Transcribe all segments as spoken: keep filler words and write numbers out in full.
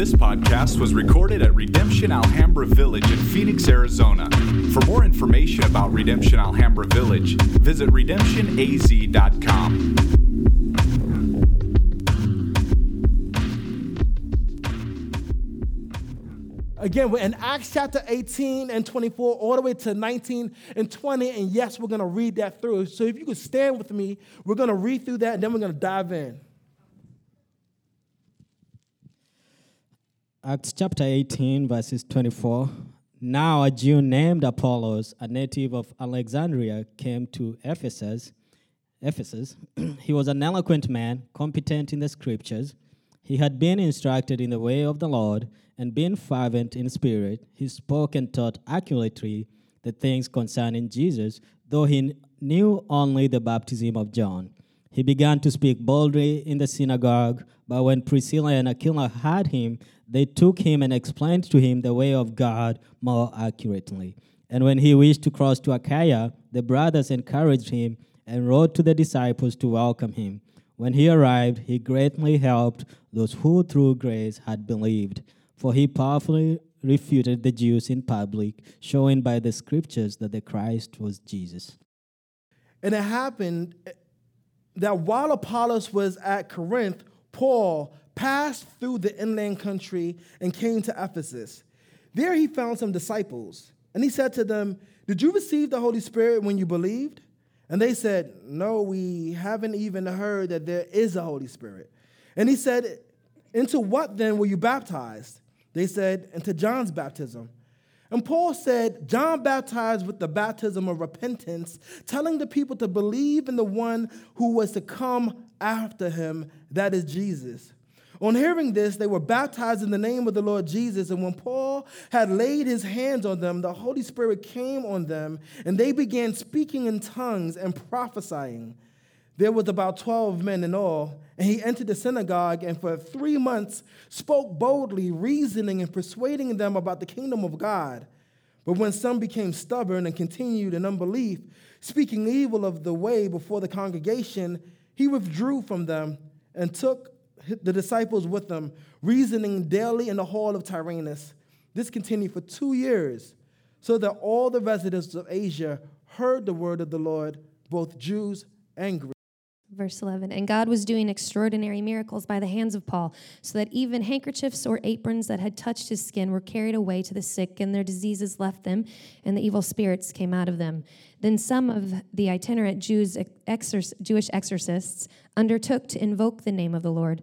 This podcast was recorded at Redemption Alhambra Village in Phoenix, Arizona. For more information about Redemption Alhambra Village, visit Redemption A Z dot com. Again, we're in Acts chapter eighteen and twenty-four, all the way to nineteen and twenty, and yes, we're going to read that through. So if you could stand with me, we're going to read through that, and then we're going to dive in. Acts chapter eighteen, verses twenty-four. Now a Jew named Apollos, a native of Alexandria, came to Ephesus. Ephesus. He was an eloquent man, competent in the scriptures. He had been instructed in the way of the Lord, and being fervent in spirit, he spoke and taught accurately the things concerning Jesus, though he knew only the baptism of John. He began to speak boldly in the synagogue, but when Priscilla and Aquila heard him, they took him and explained to him the way of God more accurately. And when he wished to cross to Achaia, the brothers encouraged him and wrote to the disciples to welcome him. When he arrived, he greatly helped those who through grace had believed. For he powerfully refuted the Jews in public, showing by the scriptures that the Christ was Jesus. And it happened that while Apollos was at Corinth, Paul passed through the inland country and came to Ephesus. There he found some disciples, and he said to them, "Did you receive the Holy Spirit when you believed?" And they said, "No, we haven't even heard that there is a Holy Spirit." And he said, "Into what then were you baptized?" They said, "Into John's baptism." And Paul said, "John baptized with the baptism of repentance, telling the people to believe in the one who was to come after him, that is Jesus." On hearing this, they were baptized in the name of the Lord Jesus, and when Paul had laid his hands on them, the Holy Spirit came on them, and they began speaking in tongues and prophesying. There was about twelve men in all, and he entered the synagogue and for three months spoke boldly, reasoning and persuading them about the kingdom of God. But when some became stubborn and continued in unbelief, speaking evil of the way before the congregation, he withdrew from them and took the disciples with them, reasoning daily in the hall of Tyrannus. This continued for two years, so that all the residents of Asia heard the word of the Lord, both Jews and Greeks. Verse eleven, and God was doing extraordinary miracles by the hands of Paul, so that even handkerchiefs or aprons that had touched his skin were carried away to the sick, and their diseases left them, and the evil spirits came out of them. Then some of the itinerant Jews, exor- Jewish exorcists undertook to invoke the name of the Lord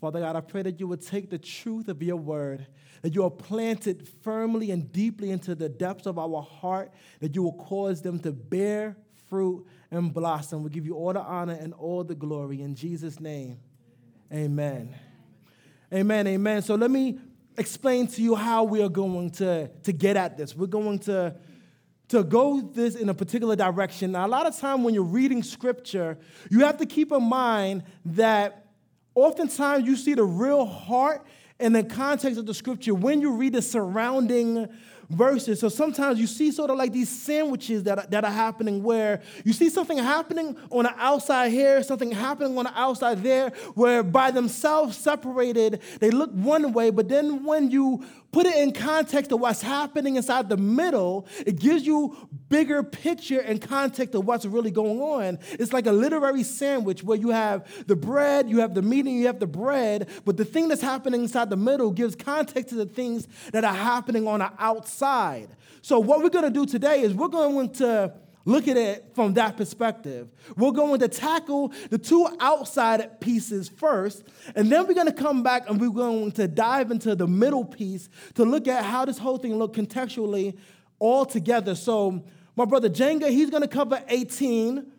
Father God, I pray that you would take the truth of your word, that you are planted firmly and deeply into the depths of our heart, that you will cause them to bear fruit and blossom. We give you all the honor and all the glory. In Jesus' name, amen. Amen, amen. So let me explain to you how we are going to, to get at this. We're going to to go this in a particular direction. Now, a lot of time when you're reading scripture, you have to keep in mind that oftentimes, you see the real heart in the context of the scripture when you read the surrounding verses. So sometimes you see sort of like these sandwiches that are, that are happening, where you see something happening on the outside here, something happening on the outside there, where by themselves separated, they look one way. But then when you put it in context of what's happening inside the middle, it gives you bigger picture and context of what's really going on. It's like a literary sandwich where you have the bread, you have the meat, and you have the bread, but the thing that's happening inside the middle gives context to the things that are happening on the outside. So what we're going to do today is we're going to Look at it from that perspective. We're going to tackle the two outside pieces first, and then we're going to come back and we're going to dive into the middle piece to look at how this whole thing looked contextually all together. So my brother Jenga, he's going to cover eighteen,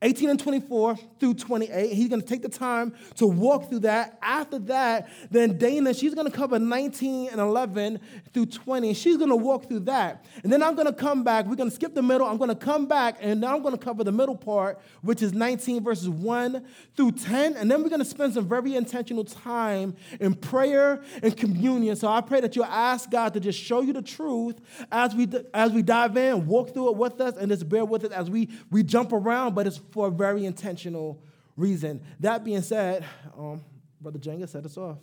eighteen and twenty-four through twenty-eight. He's going to take the time to walk through that. After that, then Dana, she's going to cover nineteen and eleven through twenty. She's going to walk through that. And then I'm going to come back. We're going to skip the middle. I'm going to come back, and now I'm going to cover the middle part, which is nineteen verses one through ten. And then we're going to spend some very intentional time in prayer and communion. So I pray that you'll ask God to just show you the truth as we as we dive in, walk through it with us, and just bear with us as we, we jump around, but it's for a very intentional reason. That being said, um, Brother Jenga, set us off.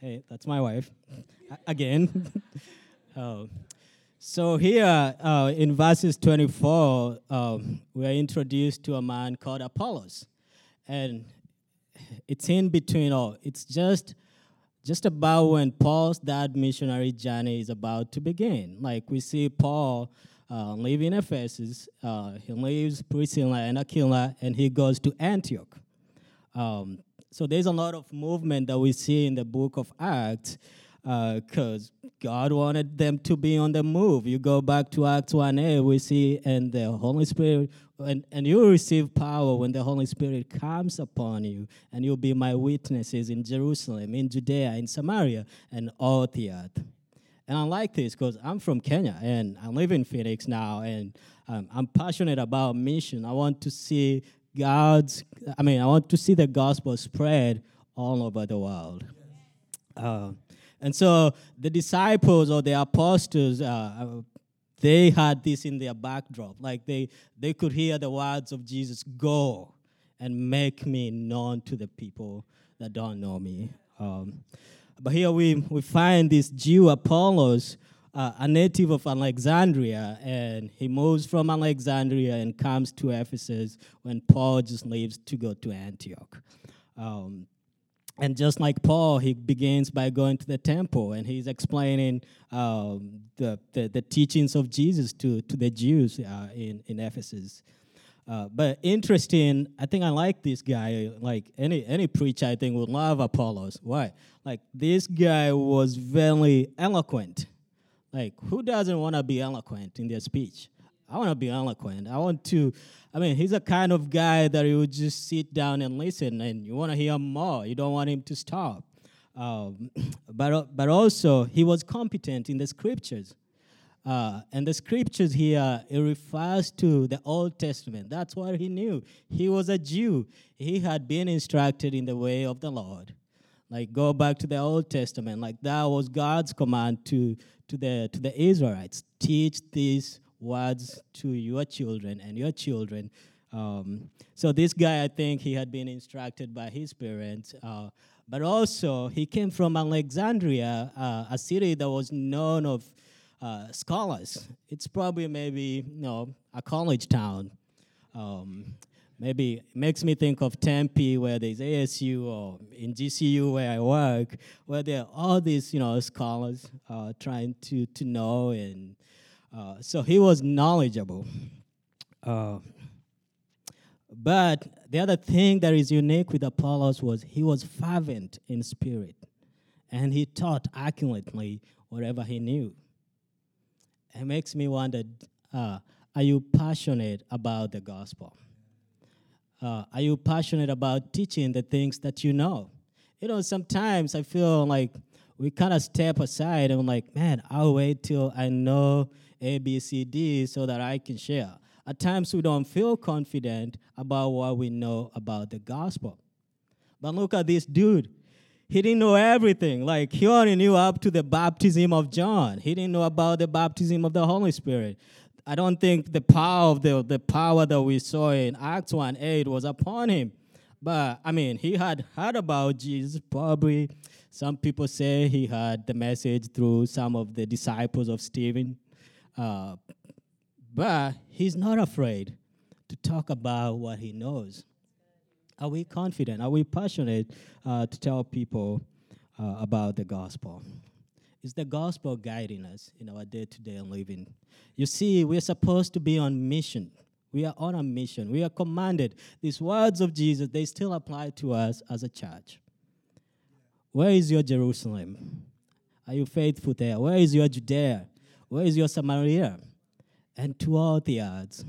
Hey, that's my wife. Again. uh, so here uh, in verses twenty-four, um, we are introduced to a man called Apollos. And it's in between all. It's just Just about when Paul's that missionary journey is about to begin. Like we see Paul uh, leaving Ephesus, uh, he leaves Priscilla and Aquila, and he goes to Antioch. Um, so there's a lot of movement that we see in the book of Acts because uh, God wanted them to be on the move. You go back to Acts one A, we see, and the Holy Spirit, and, and you receive power when the Holy Spirit comes upon you, and you'll be my witnesses in Jerusalem, in Judea, in Samaria, and all the earth. And I like this because I'm from Kenya, and I live in Phoenix now, and um, I'm passionate about mission. I want to see God's, I mean, I want to see the gospel spread all over the world. Uh, And so the disciples or the apostles, uh, they had this in their backdrop. Like they, they could hear the words of Jesus, go and make me known to the people that don't know me. Um, but here we, we find this Jew, Apollos, uh, a native of Alexandria. And he moves from Alexandria and comes to Ephesus when Paul just leaves to go to Antioch. Um, And just like Paul, he begins by going to the temple, and he's explaining um, the, the the teachings of Jesus to, to the Jews uh, in, in Ephesus. Uh, but interesting, I think I like this guy. Like any any preacher, I think, would love Apollos. Why? Like this guy was very eloquent. Like who doesn't want to be eloquent in their speech? I want to be eloquent. I want to, I mean, he's a kind of guy that you would just sit down and listen, and you want to hear more. You don't want him to stop. Um, but, but also, he was competent in the scriptures. Uh, and the scriptures here, it refers to the Old Testament. That's what he knew. He was a Jew. He had been instructed in the way of the Lord. Like, go back to the Old Testament. Like, that was God's command to, to, the, to the Israelites. Teach these words to your children and your children. Um, so this guy, I think he had been instructed by his parents, uh, but also he came from Alexandria, uh, a city that was known of uh, scholars. It's probably maybe, you know, a college town. Um, maybe it makes me think of Tempe, where there's A S U, or in G C U where I work, where there are all these, you know, scholars uh, trying to, to know and Uh, so he was knowledgeable. Uh, but the other thing that is unique with Apollos was he was fervent in spirit, and he taught accurately whatever he knew. It makes me wonder, uh, are you passionate about the gospel? Uh, are you passionate about teaching the things that you know? You know, sometimes I feel like we kind of step aside and like, man, I'll wait till I know A, B, C, D so that I can share. At times, we don't feel confident about what we know about the gospel. But look at this dude. He didn't know everything. Like, he only knew up to the baptism of John. He didn't know about the baptism of the Holy Spirit. I don't think the power of the, the power that we saw in Acts one eight was upon him. But, I mean, he had heard about Jesus. Probably some people say he heard the message through some of the disciples of Stephen. Uh, but he's not afraid to talk about what he knows. Are we confident? Are we passionate uh, to tell people uh, about the gospel? It's the gospel guiding us in our day-to-day living. You see, we're supposed to be on mission. We are on a mission. We are commanded. These words of Jesus, they still apply to us as a church. Where is your Jerusalem? Are you faithful there? Where is your Judea? Where is your Samaria? And to all the odds.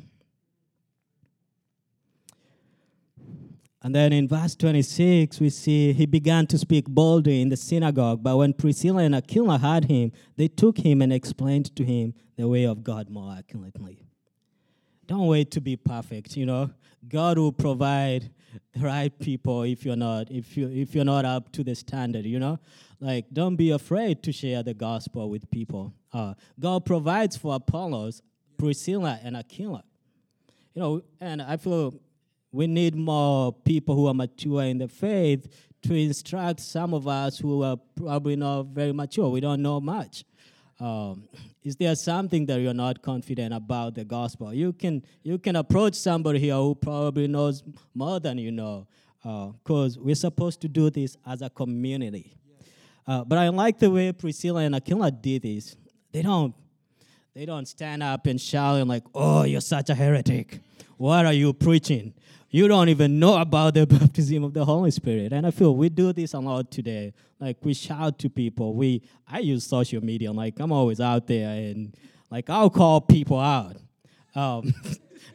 And then in verse twenty-six, we see he began to speak boldly in the synagogue. But when Priscilla and Aquila heard him, they took him and explained to him the way of God more accurately. Don't wait to be perfect, you know. God will provide the right people if you're not, if you if you're not up to the standard, you know. Like, don't be afraid to share the gospel with people. Uh, God provides for Apollos, Priscilla, and Aquila. You know, and I feel we need more people who are mature in the faith to instruct some of us who are probably not very mature. We don't know much. Um, is there something that you're not confident about the gospel? You can you can approach somebody here who probably knows more than you know, because uh, we're supposed to do this as a community. Uh, but I like the way Priscilla and Aquila did this. They don't they don't stand up and shout and like, "Oh, you're such a heretic. What are you preaching? You don't even know about the baptism of the Holy Spirit." And I feel we do this a lot today. Like, we shout to people. We I use social media. Like, I'm always out there, and like, I'll call people out. Um,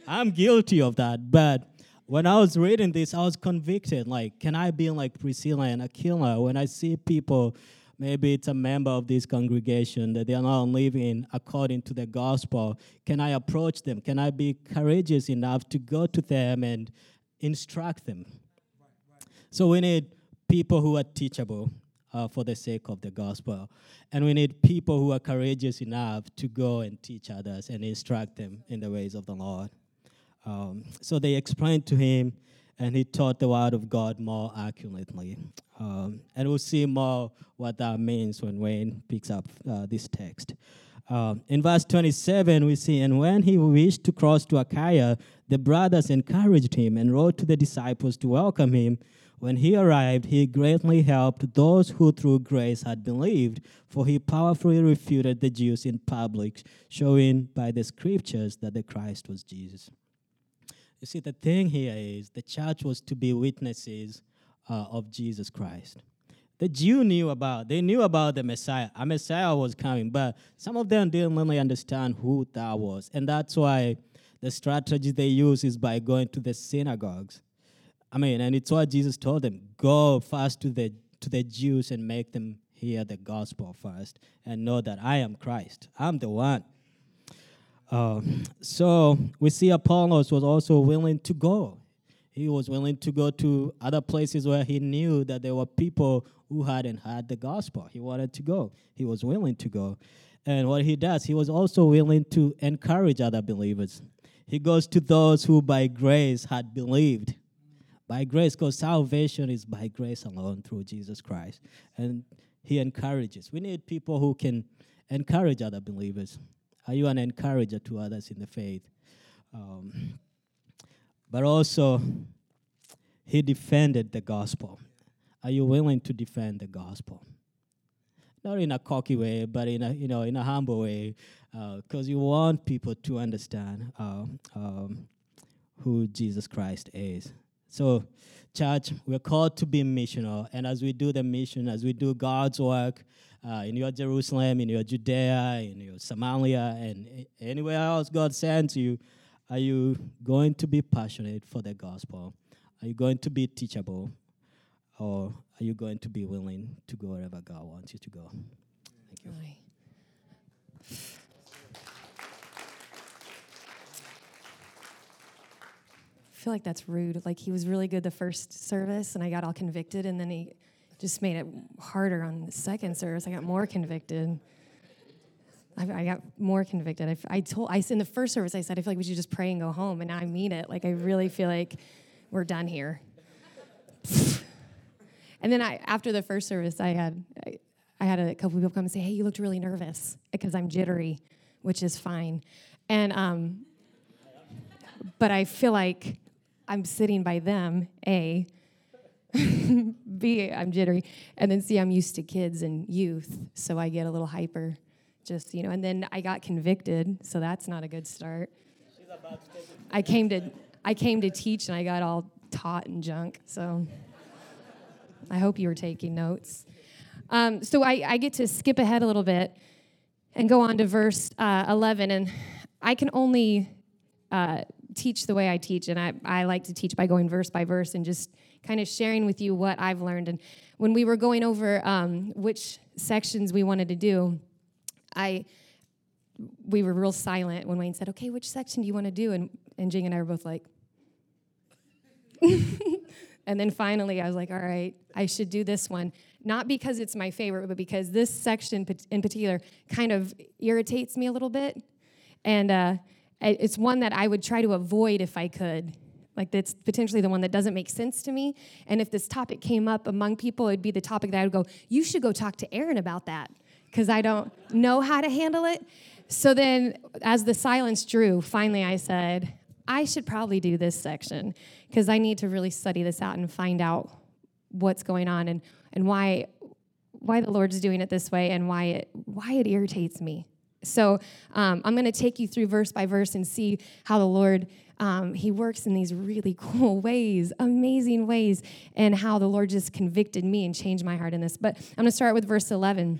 I'm guilty of that. But when I was reading this, I was convicted. Like, can I be like Priscilla and Aquila when I see people? Maybe it's a member of this congregation that they are not living according to the gospel. Can I approach them? Can I be courageous enough to go to them and instruct them? Right, right. So we need people who are teachable uh, for the sake of the gospel. And we need people who are courageous enough to go and teach others and instruct them in the ways of the Lord. Um, so they explained to him, and he taught the word of God more accurately. Um, and we'll see more what that means when Wayne picks up uh, this text. Um, in verse twenty-seven, we see, "And when he wished to cross to Achaia, the brothers encouraged him and wrote to the disciples to welcome him. When he arrived, he greatly helped those who through grace had believed, for he powerfully refuted the Jews in public, showing by the scriptures that the Christ was Jesus." You see, the thing here is the church was to be witnesses Uh, of Jesus Christ. The Jew knew about, they knew about the Messiah. A Messiah was coming, but some of them didn't really understand who that was. And that's why the strategy they use is by going to the synagogues. I mean, and it's what Jesus told them, go first to the to the Jews and make them hear the gospel first and know that I am Christ. I'm the one. Uh, so we see Apollos was also willing to go. He was willing to go to other places where he knew that there were people who hadn't heard the gospel. He wanted to go. He was willing to go. And what he does, he was also willing to encourage other believers. He goes to those who by grace had believed. By grace, because salvation is by grace alone through Jesus Christ. And he encourages. We need people who can encourage other believers. Are you an encourager to others in the faith? Um But also, he defended the gospel. Are you willing to defend the gospel? Not in a cocky way, but in a you know in a humble way, because uh, you want people to understand uh, um, who Jesus Christ is. So, church, we're called to be missional, and as we do the mission, as we do God's work uh, in your Jerusalem, in your Judea, in your Samaria, and anywhere else God sends you. Are you going to be passionate for the gospel? Are you going to be teachable? Or are you going to be willing to go wherever God wants you to go? Thank you. Right. I feel like that's rude. Like, he was really good the first service, and I got all convicted, and then he just made it harder on the second service. I got more convicted. I got more convicted. I, I told, I in the first service, I said, I feel like we should just pray and go home, and now I mean it. Like, I really feel like we're done here. And then I, after the first service, I had, I, I had a couple people come and say, "Hey, you looked really nervous," because I'm jittery, which is fine. And, um, but I feel like I'm sitting by them, A, B, I'm jittery, and then C, I'm used to kids and youth, so I get a little hyper, just, you know, and then I got convicted, so that's not a good start. She's about to take it. I came to, I came to teach, and I got all taught and junk, so I hope you were taking notes. Um, so I, I get to skip ahead a little bit and go on to verse uh, eleven, and I can only uh, teach the way I teach, and I, I like to teach by going verse by verse and just kind of sharing with you what I've learned. And when we were going over um, which sections we wanted to do, I we were real silent when Wayne said, okay, which section do you want to do? And, and Jing and I were both like, and then finally I was like, all right, I should do this one. Not because it's my favorite, but because this section in particular kind of irritates me a little bit. And uh, it's one that I would try to avoid if I could. Like, that's potentially the one that doesn't make sense to me. And if this topic came up among people, it'd be the topic that I would go, you should go talk to Aaron about that, because I don't know how to handle it. So then as the silence drew, finally I said, I should probably do this section, because I need to really study this out and find out what's going on and and why why the Lord's doing it this way and why it why it irritates me. So um, I'm going to take you through verse by verse and see how the Lord, um, he works in these really cool ways, amazing ways, and how the Lord just convicted me and changed my heart in this. But I'm going to start with verse eleven.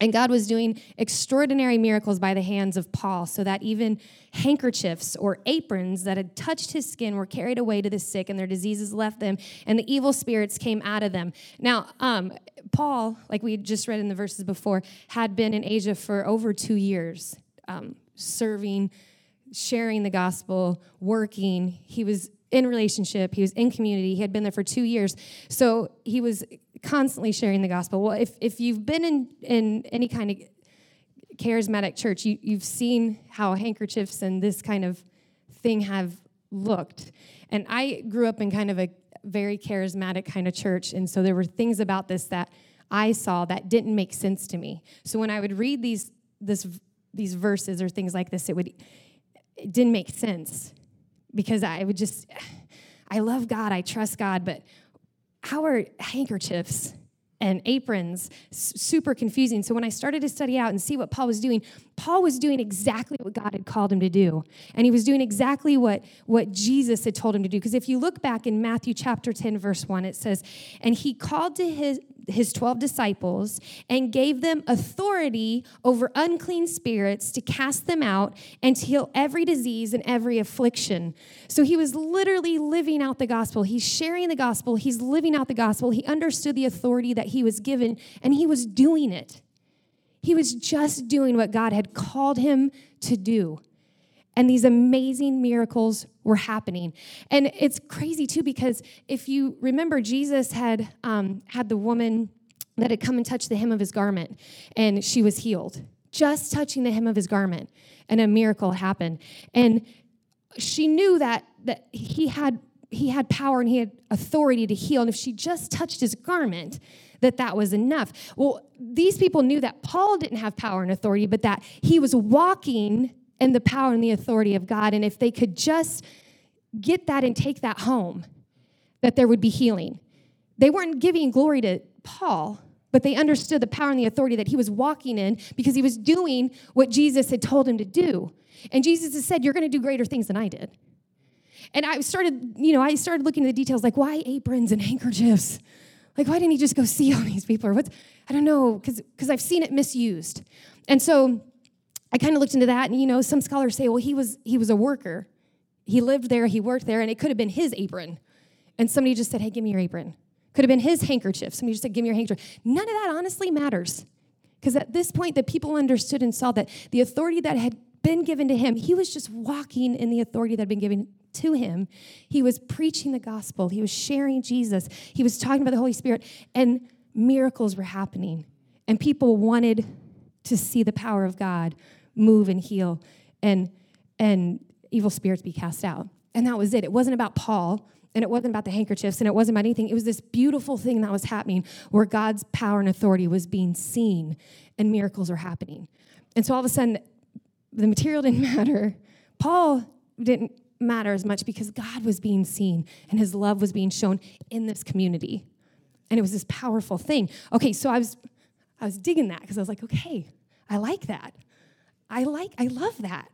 And God was doing extraordinary miracles by the hands of Paul, so that even handkerchiefs or aprons that had touched his skin were carried away to the sick, and their diseases left them, and the evil spirits came out of them. Now, um, Paul, like we just read in the verses before, had been in Asia for over two years, um, serving, sharing the gospel, working. He was in relationship. He was in community. He had been there for two years. So he was constantly sharing the gospel. Well, if, if you've been in, in any kind of charismatic church, you, you've seen how handkerchiefs and this kind of thing have looked. And I grew up in kind of a very charismatic kind of church. And so there were things about this that I saw that didn't make sense to me. So when I would read these, this, these verses or things like this, it would, it didn't make sense. Because I would just, I love God, I trust God, but how are handkerchiefs and aprons super confusing? So when I started to study out and see what Paul was doing, Paul was doing exactly what God had called him to do. And he was doing exactly what, what Jesus had told him to do. Because if you look back in Matthew chapter ten, verse one, it says, and he called to his, his twelve disciples and gave them authority over unclean spirits to cast them out and to heal every disease and every affliction. So he was literally living out the gospel. He's sharing the gospel. He's living out the gospel. He understood the authority that he was given, and he was doing it. He was just doing what God had called him to do. And these amazing miracles were happening. And it's crazy, too, because if you remember, Jesus had um, had the woman that had come and touched the hem of his garment, and she was healed. Just touching the hem of his garment, and a miracle happened. And she knew that, that he had he had power and he had authority to heal, and if she just touched his garment, that that was enough. Well, these people knew that Paul didn't have power and authority, but that he was walking and the power and the authority of God. And if they could just get that and take that home, that there would be healing. They weren't giving glory to Paul, but they understood the power and the authority that he was walking in because he was doing what Jesus had told him to do. And Jesus has said, you're going to do greater things than I did. And I started, you know, I started looking at the details, like why aprons and handkerchiefs? Like, why didn't he just go see all these people? Or what's, I don't know, because because I've seen it misused. And so I kind of looked into that, and, you know, some scholars say, well, he was he was a worker. He lived there, he worked there, and it could have been his apron. And somebody just said, hey, give me your apron. Could have been his handkerchief. Somebody just said, give me your handkerchief. None of that honestly matters, because at this point, the people understood and saw that the authority that had been given to him, he was just walking in the authority that had been given to him. He was preaching the gospel. He was sharing Jesus. He was talking about the Holy Spirit, and miracles were happening, and people wanted to see the power of God move and heal, and and evil spirits be cast out. And that was it. It wasn't about Paul, and it wasn't about the handkerchiefs, and it wasn't about anything. It was this beautiful thing that was happening where God's power and authority was being seen, and miracles were happening. And so all of a sudden, the material didn't matter. Paul didn't matter as much because God was being seen, and his love was being shown in this community. And it was this powerful thing. Okay, so I was I was digging that because I was like, okay, I like that. I like, I love that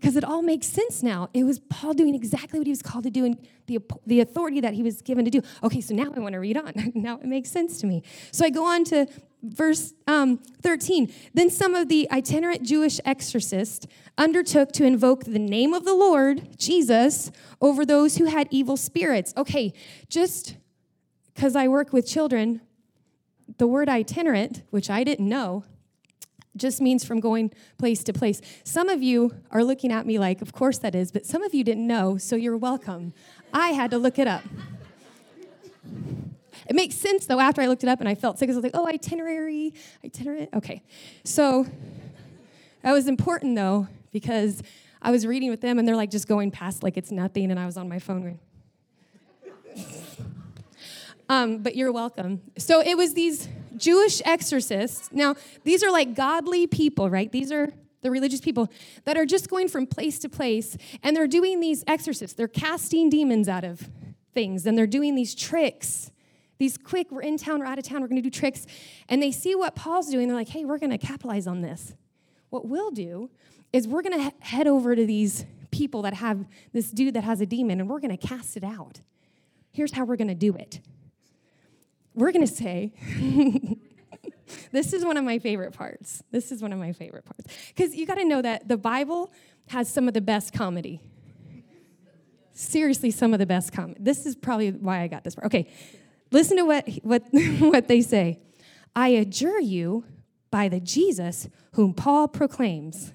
because it all makes sense now. It was Paul doing exactly what he was called to do and the, the authority that he was given to do. Okay, so now I want to read on. Now it makes sense to me. So I go on to verse um, thirteen. Then some of the itinerant Jewish exorcists undertook to invoke the name of the Lord, Jesus, over those who had evil spirits. Okay, just because I work with children, the word itinerant, which I didn't know, just means from going place to place. Some of you are looking at me like, of course that is, but some of you didn't know, so you're welcome. I had to look it up. It makes sense, though, after I looked it up and I felt sick, because I was like, oh, itinerary, itinerant, okay. So that was important, though, because I was reading with them, and they're like just going past like it's nothing, and I was on my phone going, Um, but you're welcome. So it was these Jewish exorcists. Now, these are like godly people, right? These are the religious people that are just going from place to place, and they're doing these exorcists. They're casting demons out of things, and they're doing these tricks, these quick, we're in town, we're out of town, we're going to do tricks. And they see what Paul's doing. They're like, hey, we're going to capitalize on this. What we'll do is we're going to head over to these people that have this dude that has a demon, and we're going to cast it out. Here's how we're going to do it. We're going to say, this is one of my favorite parts. This is one of my favorite parts. Because you got to know that the Bible has some of the best comedy. Seriously, some of the best comedy. This is probably why I got this part. Okay, listen to what, what, what they say. I adjure you by the Jesus whom Paul proclaims.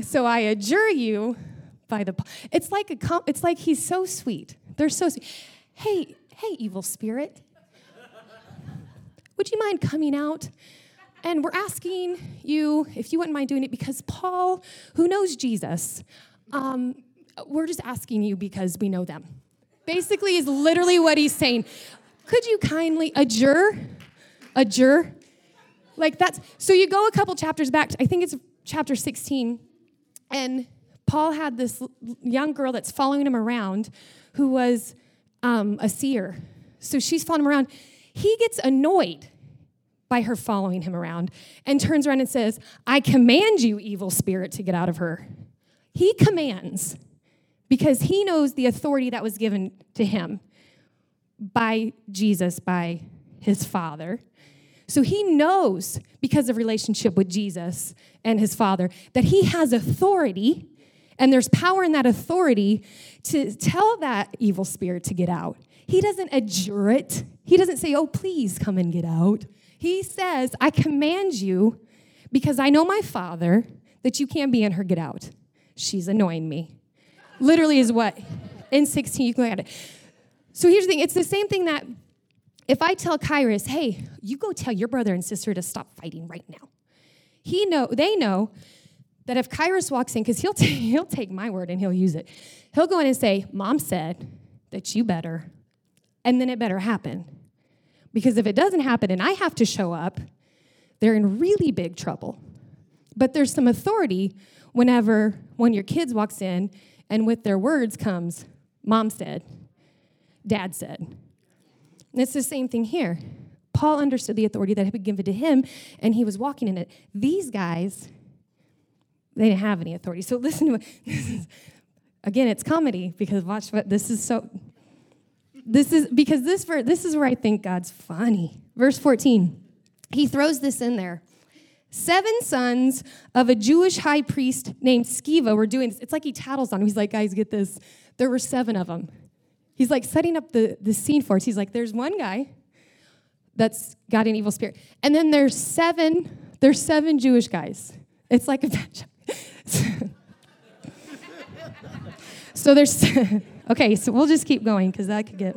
So I adjure you by the... It's like a. It's like he's so sweet. They're so sweet. Hey, hey, evil spirit. Would you mind coming out? And we're asking you if you wouldn't mind doing it because Paul, who knows Jesus, um, we're just asking you because we know them. Basically is literally what he's saying. Could you kindly adjure? Adjure? Like that's, so you go a couple chapters back, to, I think it's chapter sixteen, and Paul had this young girl that's following him around who was um, a seer. So she's following him around. He gets annoyed by her following him around and turns around and says, I command you, evil spirit, to get out of her. He commands because he knows the authority that was given to him by Jesus, by his Father. So he knows because of relationship with Jesus and his Father that he has authority. And there's power in that authority to tell that evil spirit to get out. He doesn't adjure it. He doesn't say, oh, please come and get out. He says, I command you because I know my Father that you can't be in her, get out. She's annoying me. Literally is what? In sixteen, you can look at it. So here's the thing. It's the same thing that if I tell Kairos, hey, you go tell your brother and sister to stop fighting right now. He know, they know. That if Kairos walks in, because he'll, t- he'll take my word and he'll use it, he'll go in and say, Mom said that you better, and then it better happen. Because if it doesn't happen and I have to show up, they're in really big trouble. But there's some authority whenever one of your kids walks in and with their words comes, Mom said, Dad said. And it's the same thing here. Paul understood the authority that had been given to him, and he was walking in it. These guys... They didn't have any authority. So listen to it. This is, again, it's comedy because watch what this is so. This is because this for this is where I think God's funny. Verse fourteen, he throws this in there. Seven sons of a Jewish high priest named Sceva were doing this. It's like he tattles on him. He's like, guys, get this. There were seven of them. He's like setting up the, the scene for us. He's like, there's one guy that's got an evil spirit, and then there's seven. There's seven Jewish guys. It's like a matchup. So there's, okay, so we'll just keep going because that could get,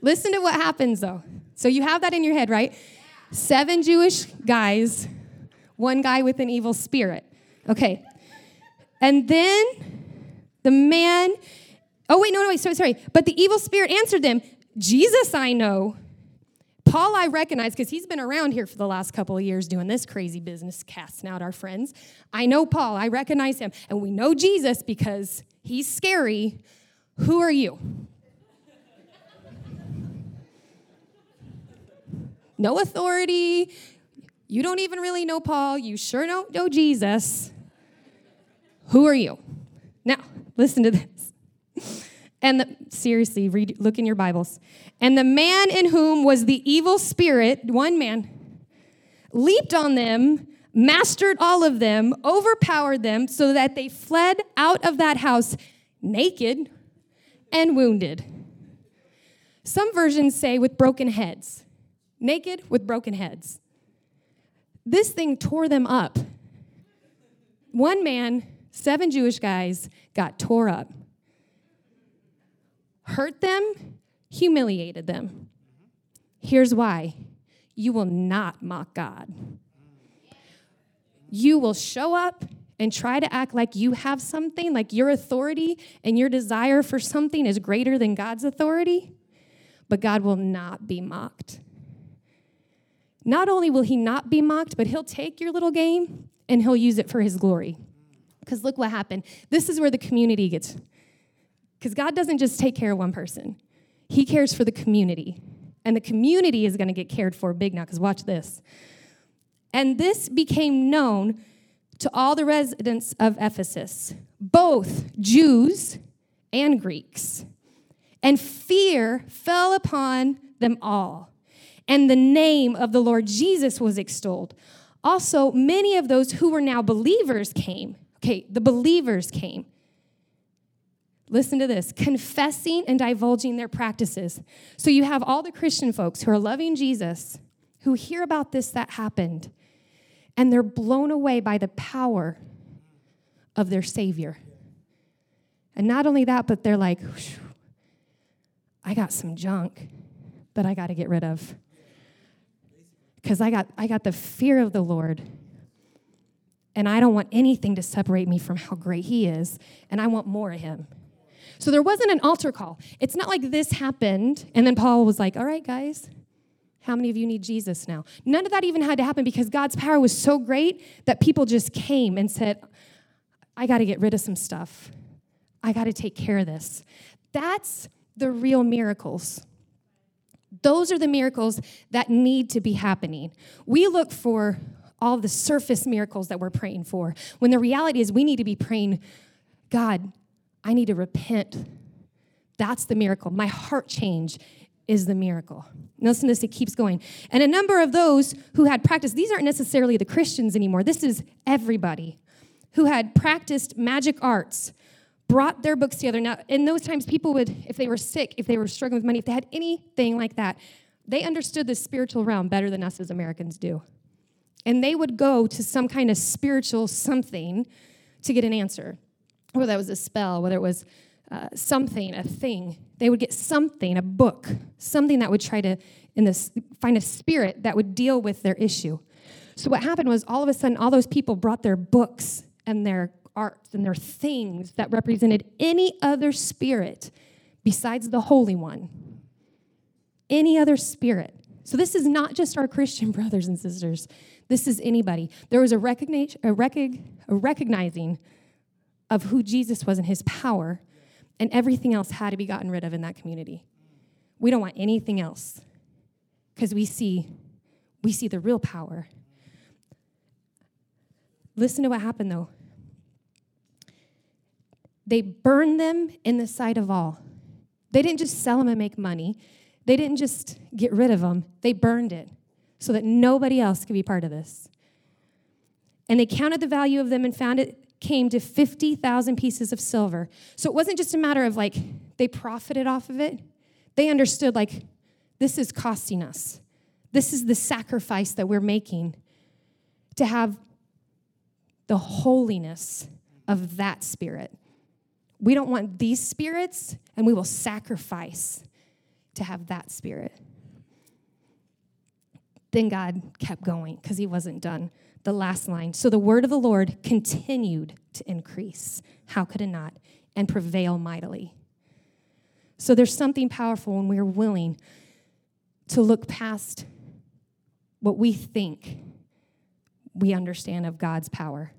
listen to what happens though. So you have that in your head, right? Seven Jewish guys, one guy with an evil spirit. Okay. And then the man, oh wait, no, no, wait, sorry, sorry. But the evil spirit answered them, Jesus I know. Paul I recognize because he's been around here for the last couple of years doing this crazy business, casting out our friends. I know Paul. I recognize him. And we know Jesus because he's scary. Who are you? no authority. You don't even really know Paul. You sure don't know Jesus. Who are you? Now, listen to this. And the, seriously, read, look in your Bibles. And the man in whom was the evil spirit, one man, leaped on them, mastered all of them, overpowered them, so that they fled out of that house naked and wounded. Some versions say with broken heads. Naked with broken heads. This thing tore them up. One man, seven Jewish guys, got tore up. Hurt them, humiliated them. Here's why. You will not mock God. You will show up and try to act like you have something, like your authority and your desire for something is greater than God's authority, but God will not be mocked. Not only will he not be mocked, but he'll take your little game and he'll use it for his glory. Because look what happened. This is where the community gets. Because God doesn't just take care of one person. He cares for the community. And the community is going to get cared for big now, because watch this. And this became known to all the residents of Ephesus, both Jews and Greeks. And fear fell upon them all. And the name of the Lord Jesus was extolled. Also, many of those who were now believers came. Okay, the believers came. Listen to this. Confessing and divulging their practices. So you have all the Christian folks who are loving Jesus, who hear about this that happened, and they're blown away by the power of their Savior. And not only that, but they're like, I got some junk that I got to get rid of. Because I got I got the fear of the Lord, and I don't want anything to separate me from how great he is, and I want more of him. So there wasn't an altar call. It's not like this happened, and then Paul was like, all right, guys, how many of you need Jesus now? None of that even had to happen because God's power was so great that people just came and said, I got to get rid of some stuff. I got to take care of this. That's the real miracles. Those are the miracles that need to be happening. We look for all the surface miracles that we're praying for, when the reality is we need to be praying, God, I need to repent. That's the miracle. My heart change is the miracle. And listen to this, it keeps going. And a number of those who had practiced, these aren't necessarily the Christians anymore. This is everybody who had practiced magic arts, brought their books together. Now, in those times, people would, if they were sick, if they were struggling with money, if they had anything like that, they understood the spiritual realm better than us as Americans do. And they would go to some kind of spiritual something to get an answer, whether that was a spell, whether it was uh, something, a thing. They would get something, a book, something that would try to in this, find a spirit that would deal with their issue. So what happened was all of a sudden, all those people brought their books and their arts and their things that represented any other spirit besides the Holy One. Any other spirit. So this is not just our Christian brothers and sisters. This is anybody. There was a, recognition, a, rec- a recognizing of who Jesus was and his power, and everything else had to be gotten rid of in that community. We don't want anything else because we see, we see the real power. Listen to what happened, though. They burned them in the sight of all. They didn't just sell them and make money. They didn't just get rid of them. They burned it so that nobody else could be part of this. And they counted the value of them and found it came to fifty thousand pieces of silver. So it wasn't just a matter of, like, they profited off of it. They understood, like, this is costing us. This is the sacrifice that we're making to have the holiness of that spirit. We don't want these spirits, and we will sacrifice to have that spirit. Then God kept going because he wasn't done. The last line. So the word of the Lord continued to increase. How could it not? And prevail mightily. So there's something powerful when we're willing to look past what we think we understand of God's power,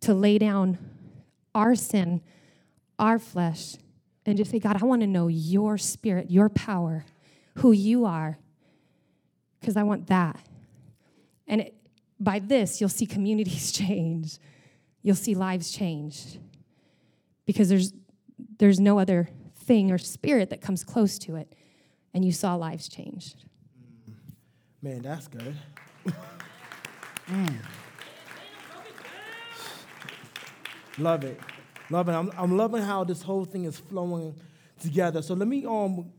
to lay down our sin, our flesh, and just say, God, I want to know your spirit, your power, who you are, because I want that. And it, by this, you'll see communities change. You'll see lives changed because there's there's no other thing or spirit that comes close to it. And you saw lives changed. Man, that's good. mm. Love it. Love it. I'm, I'm loving how this whole thing is flowing together. So let me um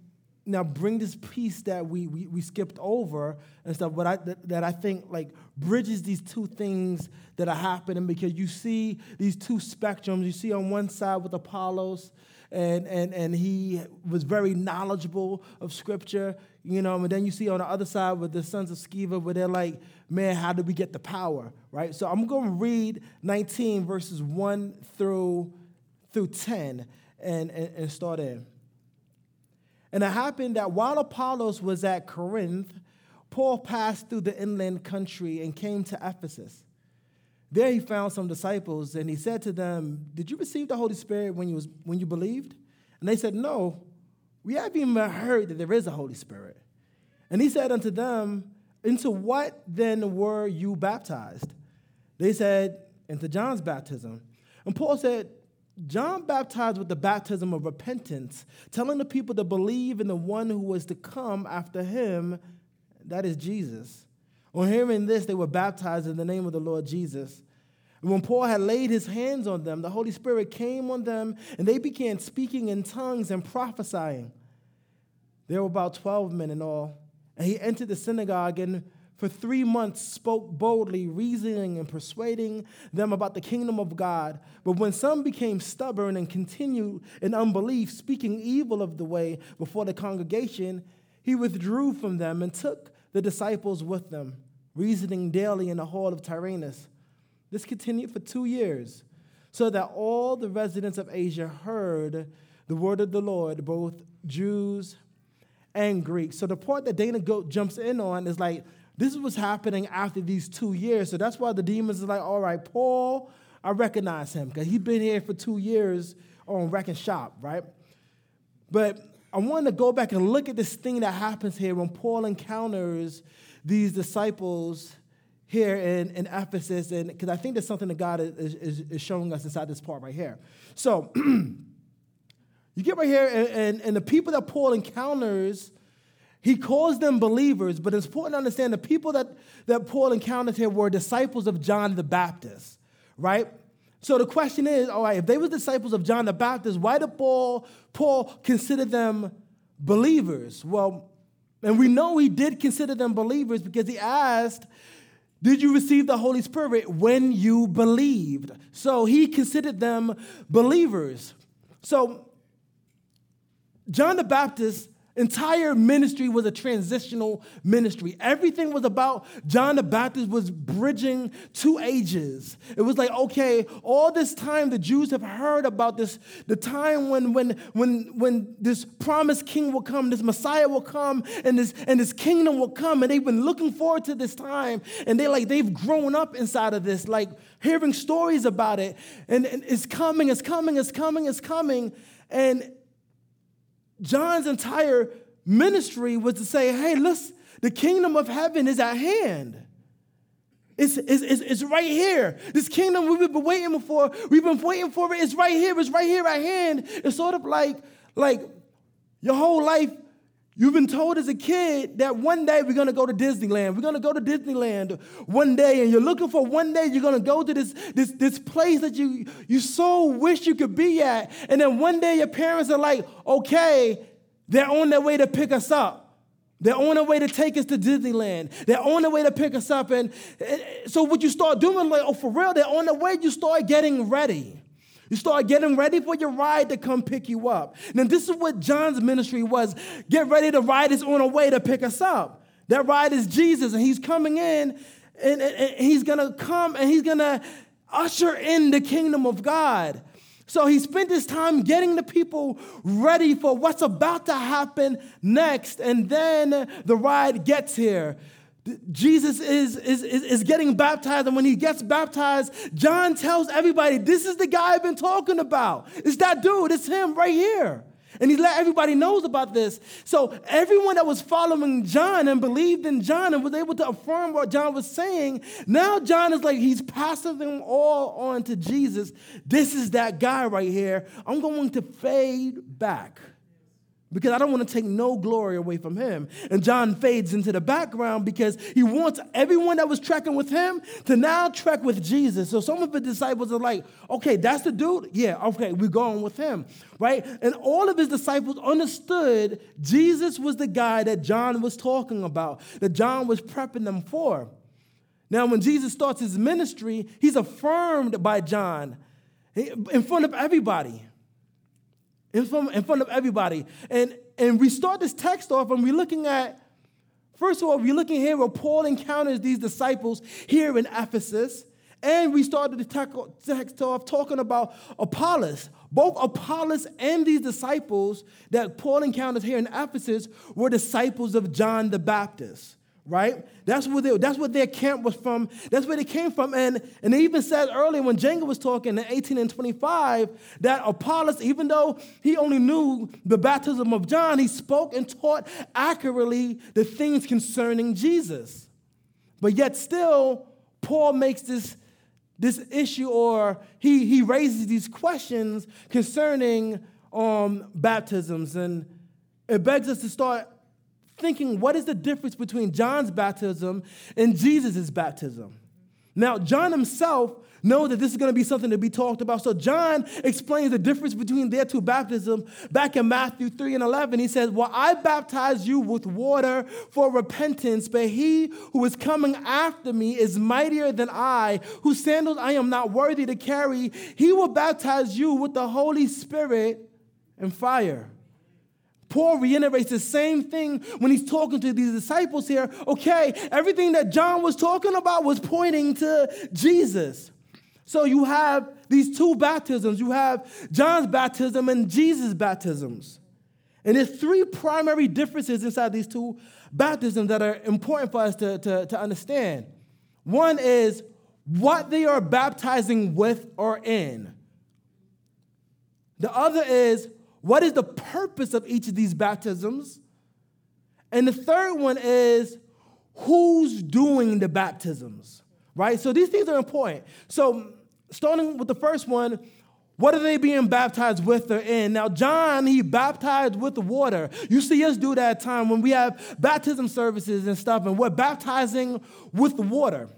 now bring this piece that we we, we skipped over and stuff, but I, that, that I think like bridges these two things that are happening, because you see these two spectrums. You see on one side with Apollos, and and and he was very knowledgeable of Scripture, you know, and then you see on the other side with the sons of Sceva, where they're like, man, how do we get the power, right? So I'm going to read nineteen, verses one through through ten, and, and, and start in. And it happened that while Apollos was at Corinth, Paul passed through the inland country and came to Ephesus. There he found some disciples, and he said to them, did you receive the Holy Spirit when you was, when you believed? And they said, no, we haven't even heard that there is a Holy Spirit. And he said unto them, into what then were you baptized? They said, into John's baptism. And Paul said, John baptized with the baptism of repentance, telling the people to believe in the one who was to come after him, that is Jesus. On hearing this, they were baptized in the name of the Lord Jesus. And when Paul had laid his hands on them, the Holy Spirit came on them, and they began speaking in tongues and prophesying. There were about twelve men in all. And he entered the synagogue and for three months spoke boldly, reasoning and persuading them about the kingdom of God. But when some became stubborn and continued in unbelief, speaking evil of the way before the congregation, he withdrew from them and took the disciples with them, reasoning daily in the hall of Tyrannus. This continued for two years, so that all the residents of Asia heard the word of the Lord, both Jews and Greeks. So the part that Dana Goat jumps in on is like, this is what's happening after these two years. So that's why the demons are like, all right, Paul, I recognize him, because he's been here for two years on wreck and shop, right? But I want to go back and look at this thing that happens here when Paul encounters these disciples here in, in Ephesus, and because I think there's something that God is, is, is showing us inside this part right here. So you get right here, and, and, and the people that Paul encounters, he calls them believers, but it's important to understand the people that, that Paul encounters here were disciples of John the Baptist, right? So the question is, all right, if they were disciples of John the Baptist, why did Paul, Paul consider them believers? Well, and we know he did consider them believers because he asked, did you receive the Holy Spirit when you believed? So he considered them believers. So John the Baptist's entire ministry was a transitional ministry. Everything was about John the Baptist was bridging two ages. It was like, okay, all this time the Jews have heard about this, the time when when when when this promised king will come, this Messiah will come, and this and this kingdom will come, and they've been looking forward to this time, and they like they've grown up inside of this, like hearing stories about it, and, and it's coming, it's coming, it's coming, it's coming, and John's entire ministry was to say, hey, listen, the kingdom of heaven is at hand. It's, it's, it's, it's right here. This kingdom we've been waiting for, we've been waiting for it. It's right here. It's right here at hand. It's sort of like, like your whole life, you've been told as a kid that one day we're going to go to Disneyland. We're going to go to Disneyland one day, and you're looking for one day you're going to go to this, this, this place that you, you so wish you could be at. And then one day your parents are like, okay, they're on their way to pick us up. They're on their way to take us to Disneyland. They're on their way to pick us up. And, and so what you start doing, like, oh, for real, they're on their way, you start getting ready. You start getting ready for your ride to come pick you up. Now, this is what John's ministry was. Get ready, the ride is on the way to pick us up. That ride is Jesus, and he's coming in, and, and, and he's going to come, and he's going to usher in the kingdom of God. So he spent his time getting the people ready for what's about to happen next, and then the ride gets here. Jesus is, is, is, is getting baptized, and when he gets baptized, John tells everybody, this is the guy I've been talking about. It's that dude. It's him right here. And he's let everybody knows about this. So everyone that was following John and believed in John and was able to affirm what John was saying, now John is like, he's passing them all on to Jesus. This is that guy right here. I'm going to fade back because I don't want to take no glory away from him. And John fades into the background because he wants everyone that was trekking with him to now trek with Jesus. So some of the disciples are like, okay, that's the dude? Yeah, okay, we're going with him, right? And all of his disciples understood Jesus was the guy that John was talking about, that John was prepping them for. Now, when Jesus starts his ministry, he's affirmed by John in front of everybody. In front, in front of everybody. And and we start this text off and we're looking at, first of all, we're looking here where Paul encounters these disciples here in Ephesus. And we started the text off talking about Apollos. Both Apollos and these disciples that Paul encounters here in Ephesus were disciples of John the Baptist, right? That's where, they, that's where their camp was from. That's where they came from. And, and they even said earlier when Jenga was talking in eighteen and twenty-five that Apollos, even though he only knew the baptism of John, he spoke and taught accurately the things concerning Jesus. But yet still, Paul makes this, this issue, or he, he raises these questions concerning um, baptisms. And it begs us to start thinking, what is the difference between John's baptism and Jesus' baptism? Now, John himself knows that this is going to be something to be talked about. So John explains the difference between their two baptisms back in Matthew three and eleven. He says, well, I baptize you with water for repentance, but he who is coming after me is mightier than I, whose sandals I am not worthy to carry. He will baptize you with the Holy Spirit and fire. Paul reiterates the same thing when he's talking to these disciples here. Okay, everything that John was talking about was pointing to Jesus. So you have these two baptisms. You have John's baptism and Jesus' baptisms. And there's three primary differences inside these two baptisms that are important for us to, to, to understand. One is what they are baptizing with or in. The other is what is the purpose of each of these baptisms? And the third one is who's doing the baptisms, right? So these things are important. So starting with the first one, what are they being baptized with or in? Now, John, he baptized with the water. You see us do that time when we have baptism services and stuff, and we're baptizing with the water.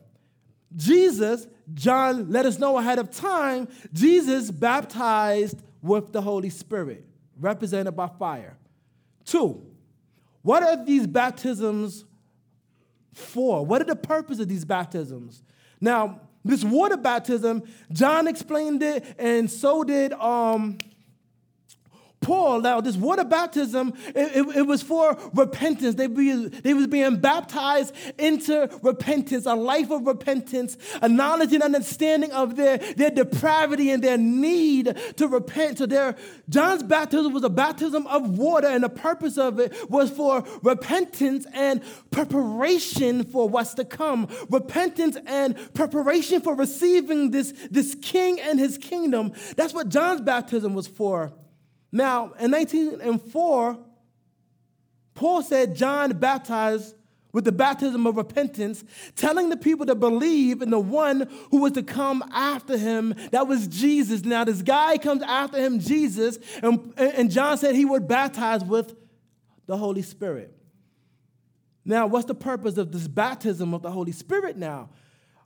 Jesus, John let us know ahead of time, Jesus baptized with the Holy Spirit, represented by fire. Two, what are these baptisms for? What are the purpose of these baptisms? Now, this water baptism, John explained it, and so did um, Paul. Now, this water baptism, it, it, it was for repentance. They, be, they was being baptized into repentance, a life of repentance, a knowledge and understanding of their, their depravity and their need to repent. So their, John's baptism was a baptism of water, and the purpose of it was for repentance and preparation for what's to come. Repentance and preparation for receiving this, this king and his kingdom. That's what John's baptism was for. Now, in nineteen oh four, Paul said John baptized with the baptism of repentance, telling the people to believe in the one who was to come after him. That was Jesus. Now, this guy comes after him, Jesus, and, and John said he would baptize with the Holy Spirit. Now, what's the purpose of this baptism of the Holy Spirit now?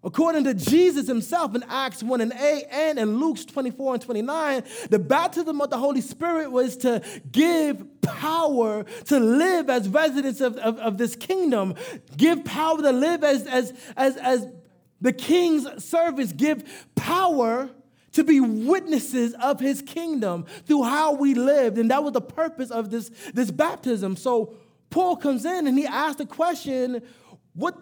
According to Jesus himself in Acts one and eight and in Luke twenty-four and twenty-nine, the baptism of the Holy Spirit was to give power to live as residents of, of, of this kingdom, give power to live as, as, as, as the king's servants, give power to be witnesses of his kingdom through how we lived. And that was the purpose of this, this baptism. So Paul comes in and he asked the question, what...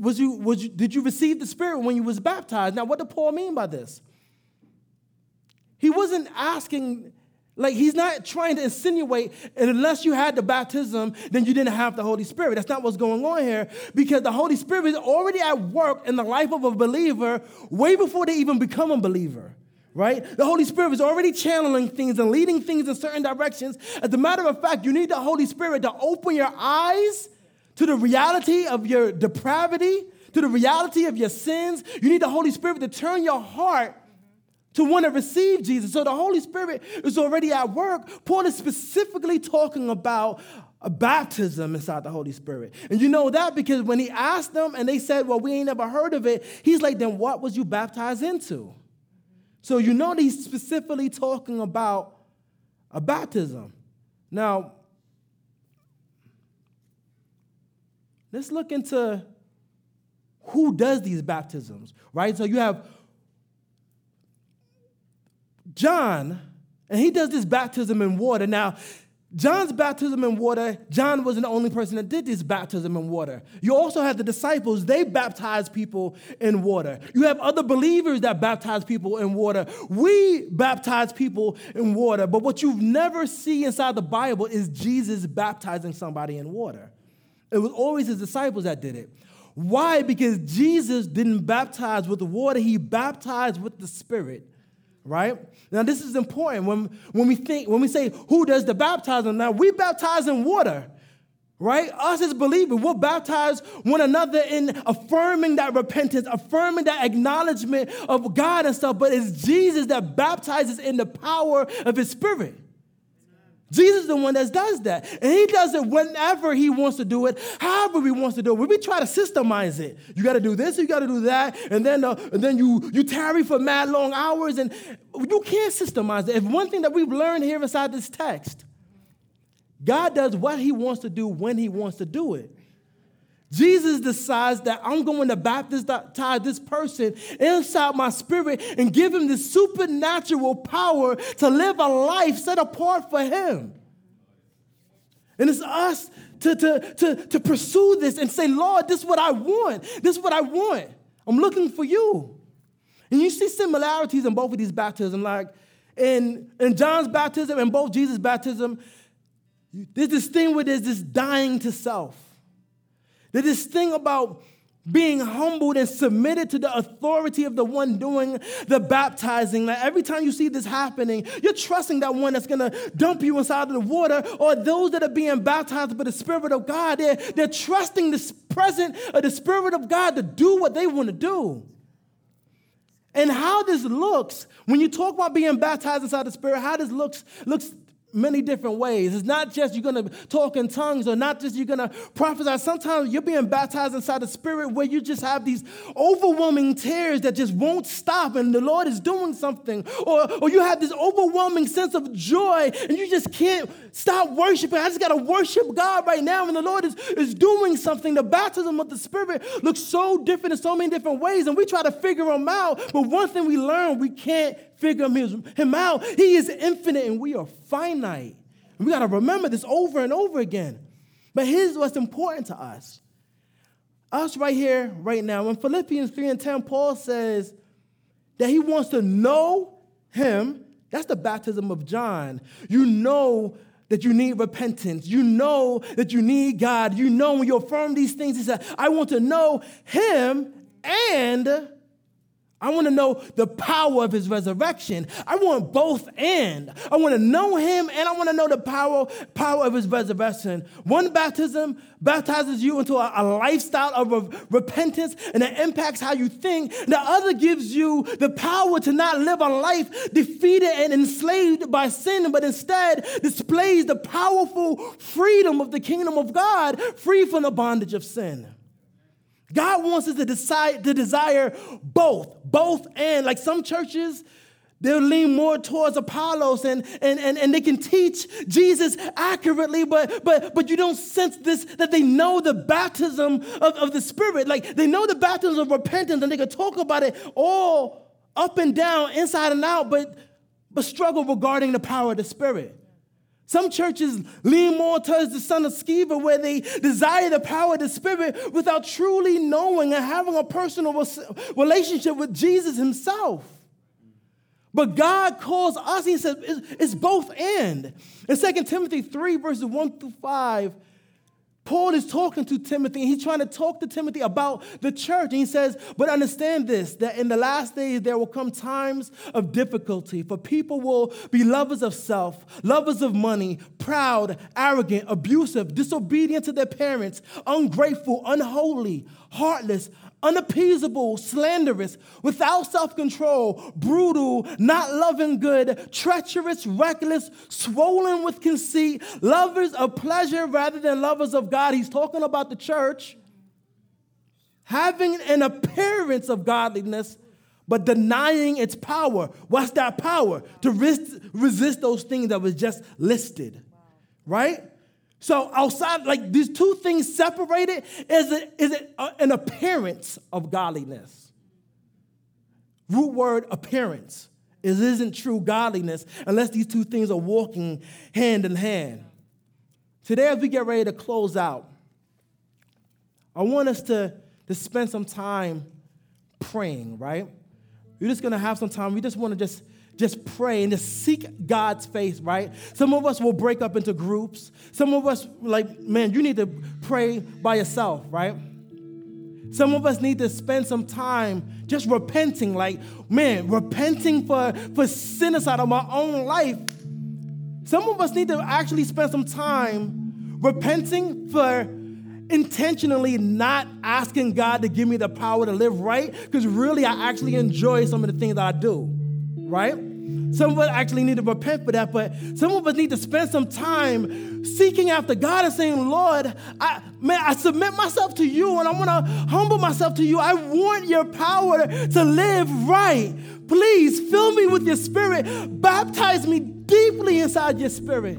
Was you, was you, did you receive the Spirit when you was baptized? Now, what did Paul mean by this? He wasn't asking, like he's not trying to insinuate, and unless you had the baptism, then you didn't have the Holy Spirit. That's not what's going on here, because the Holy Spirit is already at work in the life of a believer way before they even become a believer. right? The Holy Spirit is already channeling things and leading things in certain directions. As a matter of fact, you need the Holy Spirit to open your eyes to the reality of your depravity, to the reality of your sins. You need the Holy Spirit to turn your heart to want to receive Jesus. So the Holy Spirit is already at work. Paul is specifically talking about a baptism inside the Holy Spirit. And you know that because when he asked them and they said, well, we ain't never heard of it, he's like, then what was you baptized into? So you know that he's specifically talking about a baptism. Now, let's look into who does these baptisms, right? So you have John, and he does this baptism in water. Now, John's baptism in water, John wasn't the only person that did this baptism in water. You also have the disciples, they baptize people in water. You have other believers that baptize people in water. We baptize people in water. But what you never see inside the Bible is Jesus baptizing somebody in water. It was always his disciples that did it. Why? Because Jesus didn't baptize with the water. He baptized with the Spirit. Right? Now, this is important when, when we think, when we say, who does the baptizing? Now, we baptize in water, right? Us as believers, we'll baptize one another in affirming that repentance, affirming that acknowledgement of God and stuff, but it's Jesus that baptizes in the power of his Spirit. Jesus is the one that does that. And he does it whenever he wants to do it, however he wants to do it. When we try to systemize it, you got to do this, you got to do that, and then uh, and then you you tarry for mad long hours, and you can't systemize it. If one thing that we've learned here inside this text, God does what he wants to do when he wants to do it. Jesus decides that I'm going to baptize this person inside my Spirit and give him the supernatural power to live a life set apart for him. And it's us to, to, to, to pursue this and say, Lord, this is what I want. This is what I want. I'm looking for you. And you see similarities in both of these baptisms. Like in, in John's baptism and both Jesus' baptism, there's this thing where there's this dying to self. There's this thing about being humbled and submitted to the authority of the one doing the baptizing. Like every time you see this happening, you're trusting that one that's going to dump you inside of the water, or those that are being baptized by the Spirit of God. They're, they're trusting the presence of the Spirit of God to do what they want to do. And how this looks, when you talk about being baptized inside the Spirit, how this looks looks many different ways. It's not just you're going to talk in tongues, or not just you're going to prophesy. Sometimes you're being baptized inside the Spirit where you just have these overwhelming tears that just won't stop, and the Lord is doing something. Or, or you have this overwhelming sense of joy, and you just can't stop worshiping. I just got to worship God right now, and the Lord is, is doing something. The baptism of the Spirit looks so different in so many different ways, and we try to figure them out. But one thing we learn, we can't figure him out. He is infinite and we are finite. We got to remember this over and over again. But here's what's important to us. Us right here, right now. In Philippians three and ten, Paul says that he wants to know him. That's the baptism of John. You know that you need repentance. You know that you need God. You know when you affirm these things, he said, I want to know him, and I want to know the power of his resurrection. I want both and. I want to know him, and I want to know the power, power of his resurrection. One baptism baptizes you into a, a lifestyle of re- repentance, and it impacts how you think. The other gives you the power to not live a life defeated and enslaved by sin, but instead displays the powerful freedom of the kingdom of God, free from the bondage of sin. God wants us to decide to desire both, both and. Like some churches, they'll lean more towards Apollos and, and, and, and they can teach Jesus accurately, but, but, but you don't sense this, that they know the baptism of, of the Spirit. Like they know the baptism of repentance, and they can talk about it all up and down, inside and out, but, but struggle regarding the power of the Spirit. Some churches lean more towards the son of Sceva, where they desire the power of the Spirit without truly knowing and having a personal relationship with Jesus himself. But God calls us, he says, it's both and. In Second Timothy three, verses one through five, Paul is talking to Timothy, and he's trying to talk to Timothy about the church. And he says, but understand this, that in the last days there will come times of difficulty, for people will be lovers of self, lovers of money, proud, arrogant, abusive, disobedient to their parents, ungrateful, unholy, heartless, unappeasable, slanderous, without self-control, brutal, not loving good, treacherous, reckless, swollen with conceit, lovers of pleasure rather than lovers of God. He's talking about the church. Having an appearance of godliness, but denying its power. What's that power? To resist, resist those things that was just listed, right? So outside, like these two things separated, is it, is it a, an appearance of godliness? Root word appearance. It isn't true godliness unless these two things are walking hand in hand. Today, as we get ready to close out, I want us to, to spend some time praying, right? You're just going to have some time. We just want to just Just pray and just seek God's face, right? Some of us will break up into groups. Some of us, like, man, you need to pray by yourself, right? Some of us need to spend some time just repenting, like, man, repenting for, for sin inside of my own life. Some of us need to actually spend some time repenting for intentionally not asking God to give me the power to live right, because really I actually enjoy some of the things that I do, right? Some of us actually need to repent for that, but some of us need to spend some time seeking after God and saying, Lord, I, man, I submit myself to you, and I want to humble myself to you. I want your power to live right. Please fill me with your spirit. Baptize me deeply inside your spirit.